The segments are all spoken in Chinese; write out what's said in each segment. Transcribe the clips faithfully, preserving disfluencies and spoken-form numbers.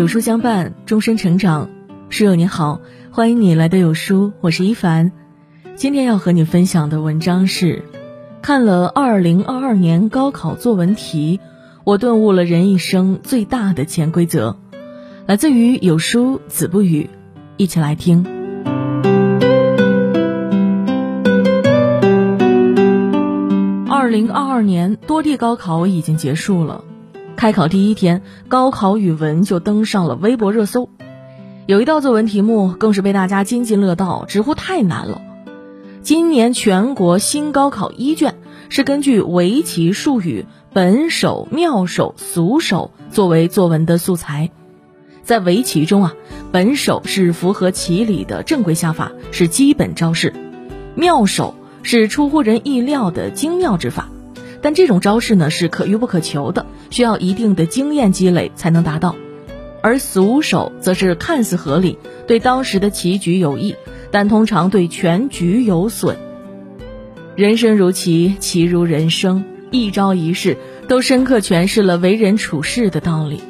有书相伴，终身成长。室友你好，欢迎你来到有书，我是一凡。今天要和你分享的文章是：看了二零二二年高考作文题，我顿悟了人一生最大的潜规则。来自于有书子不语，一起来听。二零二二年多地高考已经结束了，开考第一天，高考语文就登上了微博热搜，有一道作文题目更是被大家津津乐道，直呼太难了。今年全国新高考一卷是根据围棋术语、本手、妙手、俗手作为作文的素材。在围棋中啊，本手是符合棋理的正规下法，是基本招式；妙手是出乎人意料的精妙之法，但这种招式呢是可遇不可求的，需要一定的经验积累才能达到。而俗手则是看似合理，对当时的棋局有益，但通常对全局有损。人生如棋，棋如人生，一招一式都深刻诠释了为人处事的道理。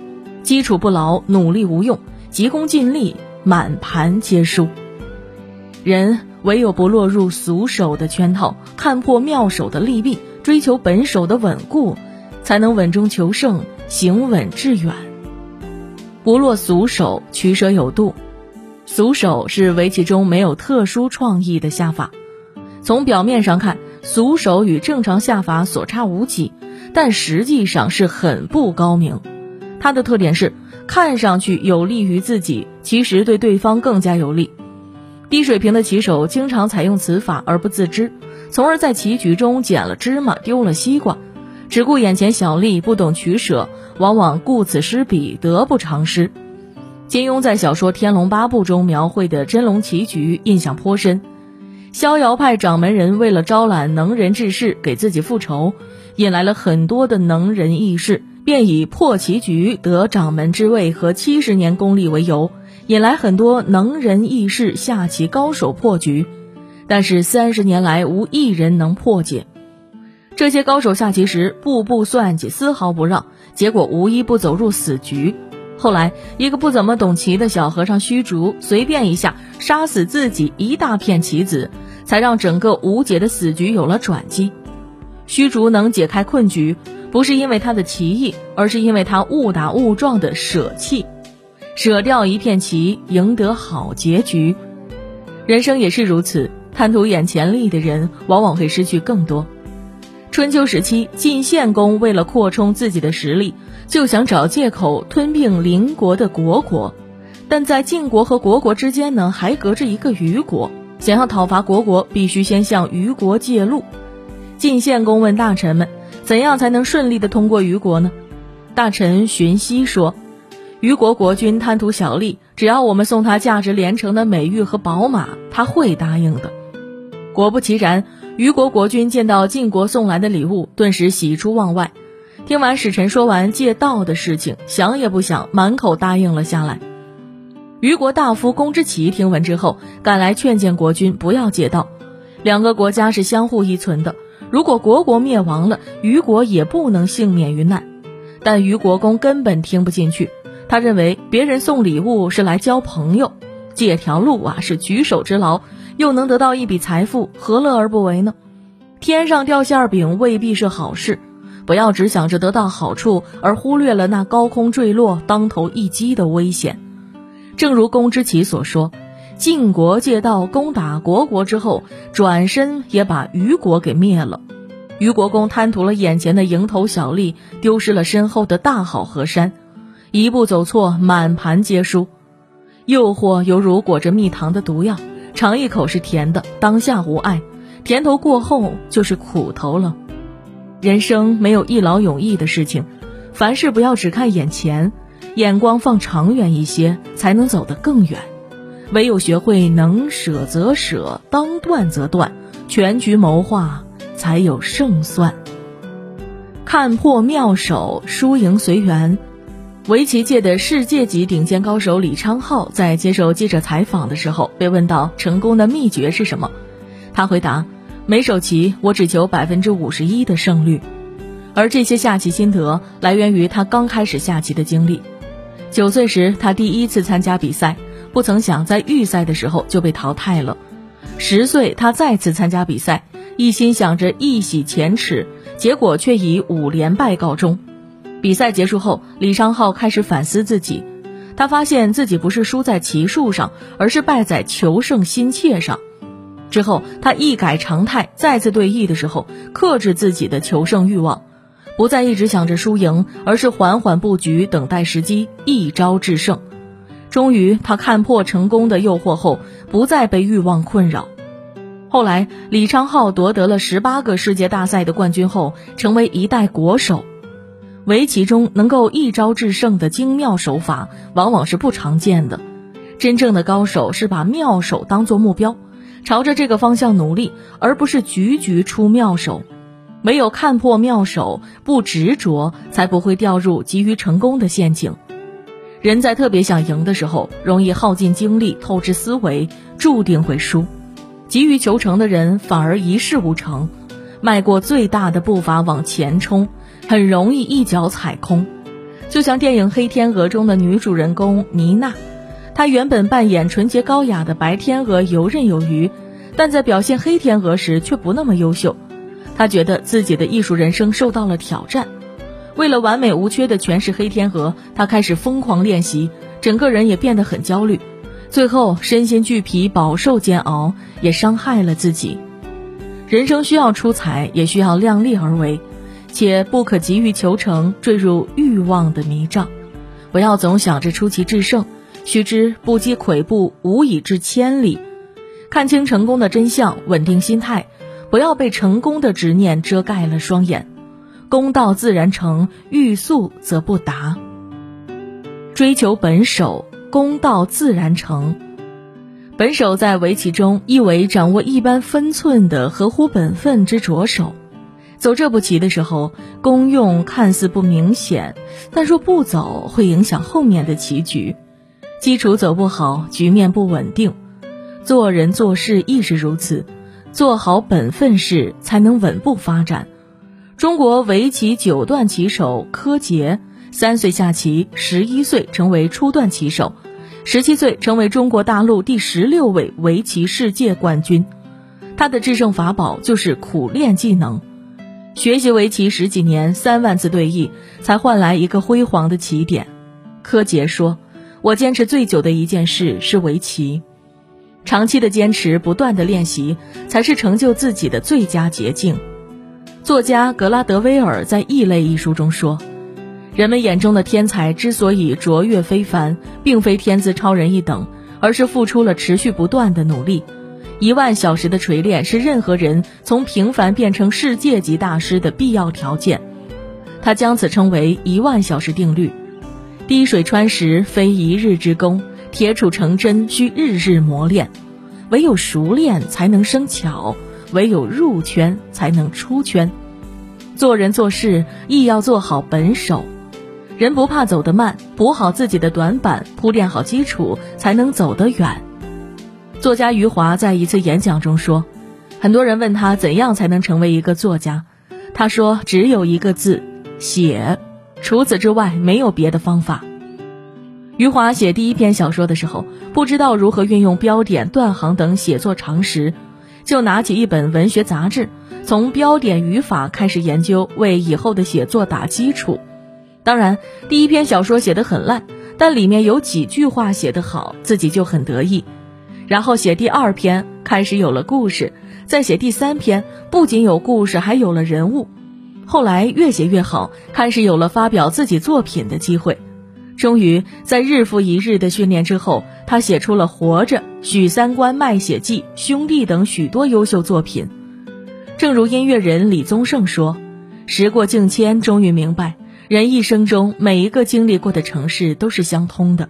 基础不牢，努力无用，急功近利，满盘皆输。人唯有不落入俗手的圈套，看破妙手的利弊，追求本手的稳固，才能稳中求胜，行稳致远。不落俗手，取舍有度。俗手是围棋中没有特殊创意的下法，从表面上看，俗手与正常下法所差无几，但实际上是很不高明。它的特点是看上去有利于自己，其实对对方更加有利。低水平的棋手经常采用此法而不自知，从而在棋局中捡了芝麻丢了西瓜，只顾眼前小利，不懂取舍，往往顾此失彼，得不偿失。金庸在小说《天龙八部》中描绘的真龙棋局印象颇深。逍遥派掌门人为了招揽能人志士给自己复仇，引来了很多的能人异士，便以破棋局得掌门之位和七十年功力为由，引来很多能人异士下棋高手破局，但是三十年来无一人能破解。这些高手下棋时步步算计，丝毫不让，结果无一不走入死局。后来一个不怎么懂棋的小和尚虚竹，随便一下杀死自己一大片棋子，才让整个无解的死局有了转机。虚竹能解开困局，不是因为他的棋艺，而是因为他误打误撞的舍弃，舍掉一片棋，赢得好结局。人生也是如此，贪图眼前利的人往往会失去更多。春秋时期，晋献公为了扩充自己的实力，就想找借口吞并邻国的虢国，但在晋国和虢国之间呢，还隔着一个虞国，想要讨伐虢国，必须先向虞国借路。晋献公问大臣们，怎样才能顺利地通过虞国呢？大臣荀息说，虞国国君贪图小利，只要我们送他价值连城的美玉和宝马，他会答应的。果不其然，虞国国君见到晋国送来的礼物，顿时喜出望外，听完使臣说完借道的事情，想也不想满口答应了下来。虞国大夫公之奇听闻之后，赶来劝谏国君不要借道，两个国家是相互依存的，如果虢国灭亡了，虞国也不能幸免于难。但虞国公根本听不进去，他认为别人送礼物是来交朋友，借条路啊是举手之劳，又能得到一笔财富，何乐而不为呢？天上掉馅饼未必是好事，不要只想着得到好处，而忽略了那高空坠落当头一击的危险。正如公之奇所说，晋国借道攻打虢国之后，转身也把虞国给灭了。虞国公贪图了眼前的蝇头小利，丢失了身后的大好河山，一步走错，满盘皆输。诱惑犹如裹着蜜糖的毒药，尝一口是甜的，当下无碍，甜头过后就是苦头了。人生没有一劳永逸的事情，凡事不要只看眼前，眼光放长远一些，才能走得更远。唯有学会能舍则舍，当断则断，全局谋划，才有胜算。看破妙手，输赢随缘。围棋界的世界级顶尖高手李昌镐在接受记者采访的时候，被问到成功的秘诀是什么，他回答，每手棋我只求 百分之五十一 的胜率。而这些下棋心得来源于他刚开始下棋的经历。九岁时他第一次参加比赛，不曾想在预赛的时候就被淘汰了。十岁他再次参加比赛，一心想着一洗前耻，结果却以五连败告终。比赛结束后，李昌镐开始反思自己，他发现自己不是输在棋术上，而是败在求胜心切上。之后他一改常态，再次对弈的时候克制自己的求胜欲望，不再一直想着输赢，而是缓缓布局，等待时机，一招制胜。终于他看破成功的诱惑后，不再被欲望困扰。后来李昌镐夺得了十八个世界大赛的冠军后，成为一代国手。围棋中能够一招制胜的精妙手法往往是不常见的，真正的高手是把妙手当作目标，朝着这个方向努力，而不是局局出妙手。唯有看破妙手，不执着，才不会掉入急于成功的陷阱。人在特别想赢的时候，容易耗尽精力，透支思维，注定会输。急于求成的人反而一事无成，迈过最大的步伐往前冲，很容易一脚踩空。就像电影《黑天鹅》中的女主人公妮娜，她原本扮演纯洁高雅的白天鹅游刃有余，但在表现黑天鹅时却不那么优秀。她觉得自己的艺术人生受到了挑战，为了完美无缺的诠释黑天鹅，她开始疯狂练习，整个人也变得很焦虑，最后身心俱疲，饱受煎熬，也伤害了自己。人生需要出彩，也需要量力而为，且不可急于求成，坠入欲望的迷障。不要总想着出奇制胜，须知不积跬步，无以至千里。看清成功的真相，稳定心态，不要被成功的执念遮盖了双眼。功到自然成，欲速则不达。追求本手，功到自然成。本手在围棋中意为掌握一般分寸的合乎本分之着手。走这步棋的时候，功用看似不明显，但若不走，会影响后面的棋局。基础走不好，局面不稳定。做人做事亦是如此，做好本分事，才能稳步发展。中国围棋九段棋手柯洁，三岁下棋，十一岁成为初段棋手，十七岁成为中国大陆第十六位围棋世界冠军。他的制胜法宝就是苦练技能。学习围棋十几年，三万次对弈，才换来一个辉煌的起点。柯洁说：“我坚持最久的一件事是围棋，长期的坚持，不断的练习，才是成就自己的最佳捷径。”作家格拉德威尔在《异类》一书中说：“人们眼中的天才之所以卓越非凡，并非天资超人一等，而是付出了持续不断的努力。”一万小时的锤炼是任何人从平凡变成世界级大师的必要条件，他将此称为一万小时定律。滴水穿石非一日之功，铁杵成针需日日磨练，唯有熟练才能生巧，唯有入圈才能出圈。做人做事亦要做好本手，人不怕走得慢，补好自己的短板，铺垫好基础，才能走得远。作家余华在一次演讲中说，很多人问他怎样才能成为一个作家，他说只有一个字，写，除此之外没有别的方法。余华写第一篇小说的时候，不知道如何运用标点、断行等写作常识，就拿起一本文学杂志，从标点语法开始研究，为以后的写作打基础。当然第一篇小说写得很烂，但里面有几句话写得好，自己就很得意。然后写第二篇，开始有了故事，再写第三篇，不仅有故事，还有了人物。后来越写越好，开始有了发表自己作品的机会。终于在日复一日的训练之后，他写出了《活着》《许三观卖血记》《兄弟》等许多优秀作品。正如音乐人李宗盛说，时过境迁，终于明白，人一生中每一个经历过的城市都是相通的，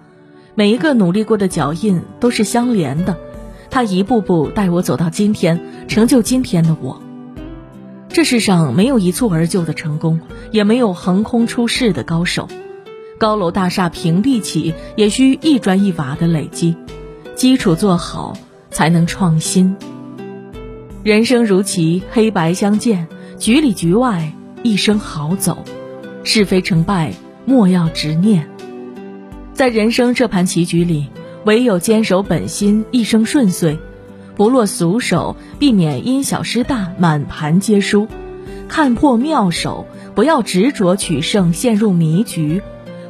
每一个努力过的脚印都是相连的，他一步步带我走到今天，成就今天的我。这世上没有一蹴而就的成功，也没有横空出世的高手。高楼大厦平地起，也需一砖一瓦的累积，基础做好，才能创新。人生如棋，黑白相间，局里局外，一生好走。是非成败，莫要执念。在人生这盘棋局里，唯有坚守本心，一生顺遂，不落俗手，避免因小失大，满盘皆输，看破妙手，不要执着取胜，陷入迷局，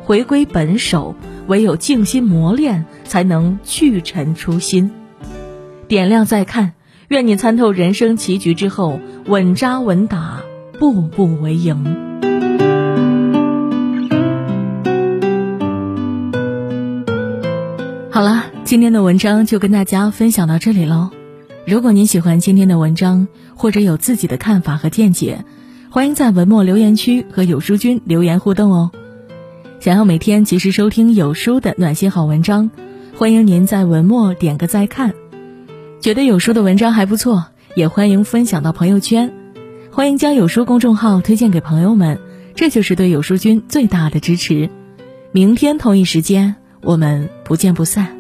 回归本手，唯有静心磨练，才能去尘出新。点亮再看，愿你参透人生棋局之后，稳扎稳打，步步为营。好了，今天的文章就跟大家分享到这里喽。如果您喜欢今天的文章，或者有自己的看法和见解，欢迎在文末留言区和有书君留言互动哦。想要每天及时收听有书的暖心好文章，欢迎您在文末点个再看。觉得有书的文章还不错，也欢迎分享到朋友圈，欢迎将有书公众号推荐给朋友们，这就是对有书君最大的支持。明天同一时间，我们不见不散。